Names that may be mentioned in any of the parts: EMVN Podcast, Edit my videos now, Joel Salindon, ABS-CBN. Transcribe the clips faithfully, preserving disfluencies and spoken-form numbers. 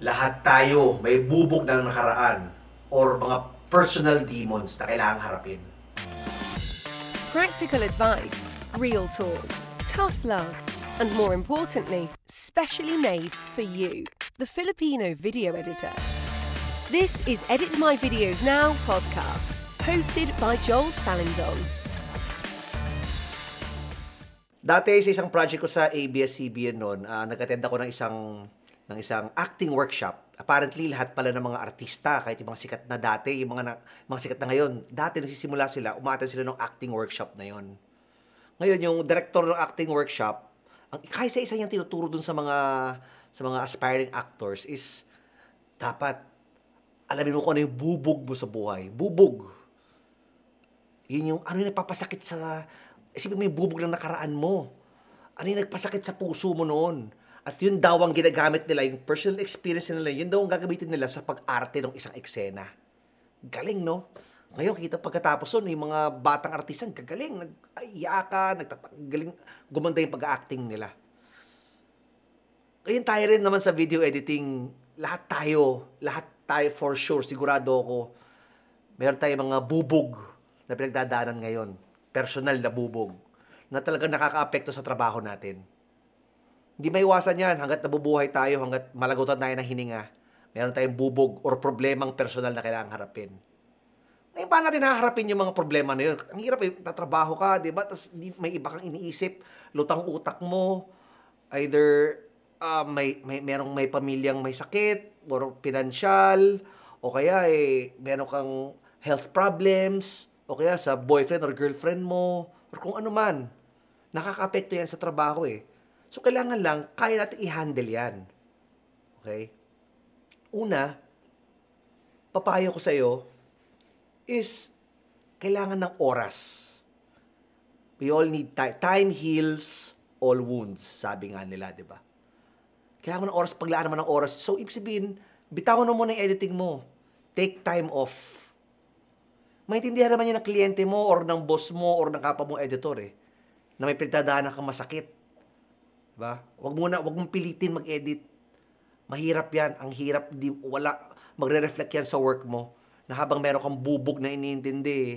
Lahat tayo may bubog ng nakaraan or mga personal demons na kailangang harapin. Practical advice, real talk, tough love, and more importantly, specially made for you, the Filipino video editor. This is Edit My Videos Now podcast, hosted by Joel Salindon. Dati sa isang project ko sa A B S C B N noon, uh, nag-attend ako ng isang, ng isang acting workshop. Apparently, lahat pala ng mga artista, kahit yung mga sikat na dati, yung mga, na, mga sikat na ngayon, dati nagsisimula sila, umaattend sila ng acting workshop na yon. Ngayon, yung director ng acting workshop, ang kahit sa isa niyang tinuturo dun sa mga, sa mga aspiring actors is, dapat, alamin mo kung ano yung bubog mo sa buhay. Bubog. Yun yung ano yung nagpapasakit sa... Isipin mo yung bubog ng nakaraan mo. Ano yung nagpasakit sa puso mo noon. At yun daw ang ginagamit nila, yung personal experience nila, yun daw ang gagamitin nila sa pag-arte ng isang eksena. Galing, no? Ngayon, kita pagkatapos nun, yung mga batang artisan, kagaling, nag-iyaka, nagtatagaling, gumanda yung pag-acting nila. Ngayon tayo rin naman sa video editing, lahat tayo, lahat tayo for sure, sigurado ako, meron tayong mga bubog na pinagdadaanan ngayon, personal na bubog, na talagang nakakaapekto sa trabaho natin. Hindi maiwasan yan, hanggat nabubuhay tayo, hanggat malagutan tayo ng hininga, meron tayong bubog or problemang personal na kailangang harapin. Ngayon, paano natin haharapin yung mga problema na yun? Ang hirap, eh, tatrabaho ka, diba? Tapos may iba kang iniisip, lutang utak mo, either uh, may, may, merong may pamilyang may sakit, or financial, o kaya eh, meron kang health problems, o kaya sa boyfriend or girlfriend mo, or kung ano man. Nakaka-apekto yan sa trabaho eh. So, kailangan lang, kaya natin i-handle yan. Okay? Una, papayo ko sa'yo is, kailangan ng oras. We all need time. Time heals all wounds, sabi nga nila, di ba? Kailangan mo ng oras, paglaan naman ng oras. So, ibig sabihin, bitawan mo muna yung editing mo. Take time off. Maintindihan naman yun ng kliyente mo or ng boss mo or ng kapwa mong editor eh. Na may pinagdadaanan kang masakit. Diba? Huwag mo na, huwag mong pilitin mag-edit. Mahirap yan. Ang hirap, di, wala, magre-reflect yan sa work mo. Na habang meron kang bubog na iniintindi eh,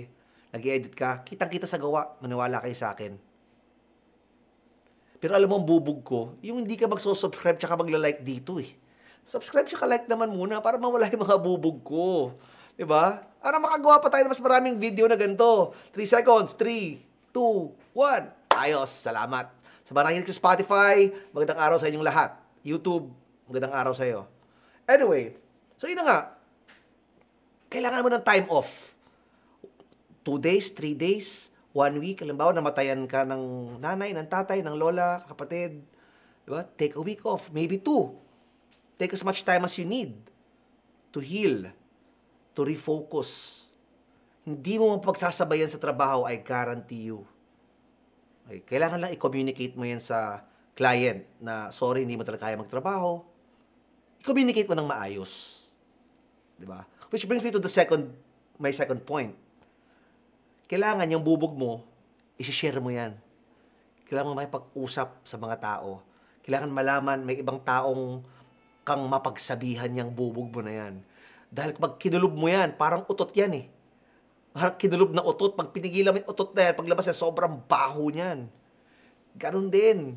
nag-edit ka, kitang-kita sa gawa, maniwala kayo sa akin. Pero alam mo ang bubog ko, yung hindi ka magsusubscribe tsaka magla-like dito eh. Subscribe tsaka like naman muna para mawala yung mga bubog ko. Diba? Para makagawa pa tayo ng mas maraming video na ganito. three seconds. three, two, one. Ayos. Salamat. Sa maraming sa Spotify, magandang araw sa inyong lahat. YouTube, magandang araw sa iyo. Anyway, so yun nga. Kailangan mo ng time off. Two days, three days. One week, halimbawa, namatayan ka ng nanay, ng tatay, ng lola, kapatid. Diba? Take a week off. Maybe two. Take as much time as you need to heal, to refocus. Hindi mo mapagsasabayan sa trabaho, I guarantee you. Okay. Kailangan lang i-communicate mo yan sa client na, sorry, hindi mo talaga kaya magtrabaho. I-communicate mo ng maayos. Diba? Which brings me to the second, my second point. Kailangan yung bubog mo, isi-share mo yan. Kailangan mo makipag-usap sa mga tao. Kailangan malaman may ibang taong kang mapagsabihan yung bubog mo na yan. Dahil pag kinulub mo yan, parang utot yan eh. Parang kinulub na utot. Pag pinigilan mo yung utot na yan, paglabas yan, sobrang baho niyan. Ganun din.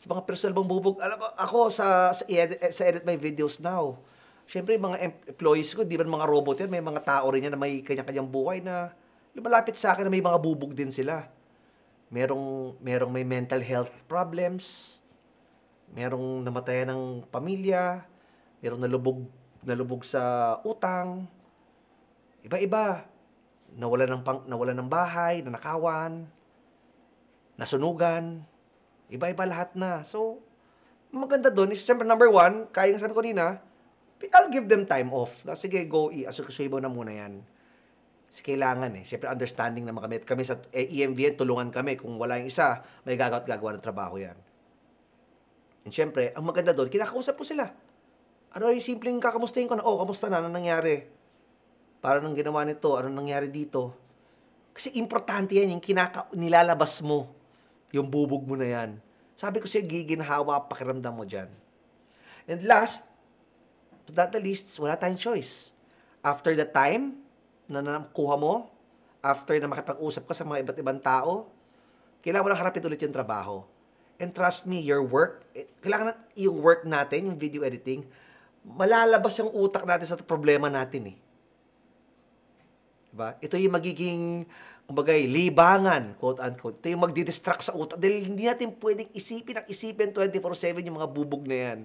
Sa mga personal mong bubog, alam mo, ako sa, sa, edit, sa Edit My Videos Now, syempre mga employees ko, di ba mga robot yan, may mga tao rin yan na may kanya-kanyang buhay na lumalapit sa akin na may mga bubog din sila. Merong, merong may mental health problems, merong namatay ng pamilya, merong nalubog, nalubog sa utang, iba-iba, nawala ng, pang, nawala ng bahay, nanakawan, nasunugan, iba-iba lahat na. So, maganda doon is, siyempre, number one, kaya yung sabi ko nina, I'll give them time off. Sige, go, i-asukasuhin mo na muna yan. Kailangan eh. Siyempre, understanding naman kami. At kami sa E M V N, tulungan kami. Kung wala yung isa, may gagawa at gagawa ng trabaho yan. And siyempre, ang maganda doon, kinakausap ko sila. Ano yung simpleng kakamustahin ko na, oh, kamusta na? Anong nangyari? Paano nang ginawa nito? Anong nangyari dito? Kasi importante yan, yung kinaka- nilalabas mo, yung bubog mo na yan. Sabi ko siya, giginhawa, pakiramdam mo dyan. And last, that the least, wala tayong choice. After the time na nakuha mo, after na makipag-usap ka sa mga iba't ibang tao, kailangan mo na harapin ulit yung trabaho. And trust me, your work, kailangan yung work natin, yung video editing, malalabas yung utak natin sa problema natin eh. Diba? Ito yung magiging, kumbaga, libangan, quote-unquote. Ito yung magdidistract sa utak. Dahil hindi natin pwedeng isipin at isipin twenty-four seven yung mga bubog na yan.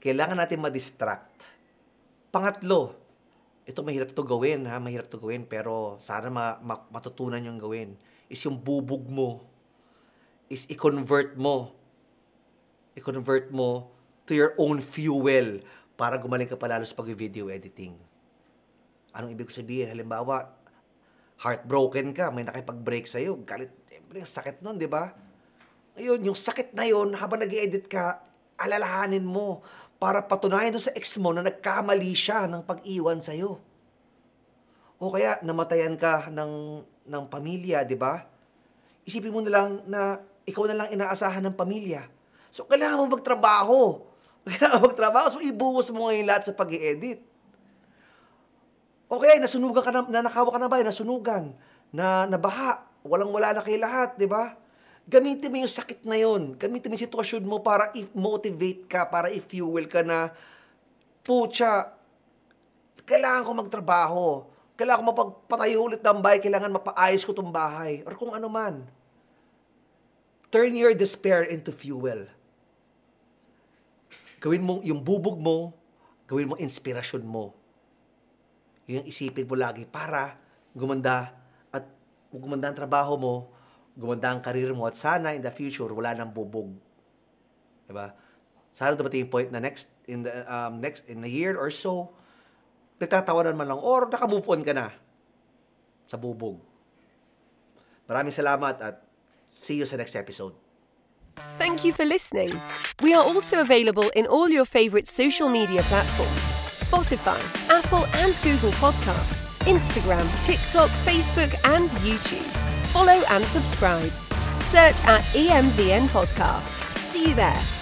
Kailangan natin madistract. Pangatlo, ito mahirap to gawin, ha? Mahirap to gawin, pero sana ma- ma- matutunan yung gawin. Is yung bubog mo, is i-convert mo. I-convert mo to your own fuel para gumaling ka palalo sa pag-video editing. Anong ibig sabihin? Halimbawa, heartbroken ka, may nakipag-break sa'yo, galit, siyempre, sakit nun, di ba? Ayun, yung sakit na yun, habang nag-edit ka, alalahanin mo para patunayan doon sa ex mo na nagkamali siya ng pag-iwan sa'yo. O kaya, namatayan ka ng, ng pamilya, di ba? Isipin mo na lang na ikaw na lang inaasahan ng pamilya. So, kailangan mo magtrabaho. Kailangan mo magtrabaho. So, ibuhos mo ngayon lahat sa pag-i-edit. Okay, nasunugan ka na, nanakawa ka na ba? Nasunugan, na, nabaha, walang-wala na kayo lahat, di ba? Gamitin mo yung sakit na yun. Gamitin mo yung sitwasyon mo para i-motivate ka, para i-fuel ka na, pucha, kailangan ko magtrabaho. Kailangan ko mapagpatayo ulit ng bahay. Kailangan mapaayos ko itong bahay. Or kung ano man. Turn your despair into fuel. Gawin mo yung bubog mo, gawin mo inspirasyon mo. Yung isipin mo lagi para gumanda at gumanda ang trabaho mo, gumanda ang karir mo at sana in the future wala nang bubog. Diba? Sana dumating yung point na next in the um, next in a year or so, nagtatawanan man lang or naka-move on ka na sa bubog. Maraming salamat at see you sa next episode. Thank you for listening. We are also available in all your favorite social media platforms. Spotify, Apple and Google Podcasts, Instagram, TikTok, Facebook and YouTube. Follow and subscribe. Search at E M V N Podcast. See you there.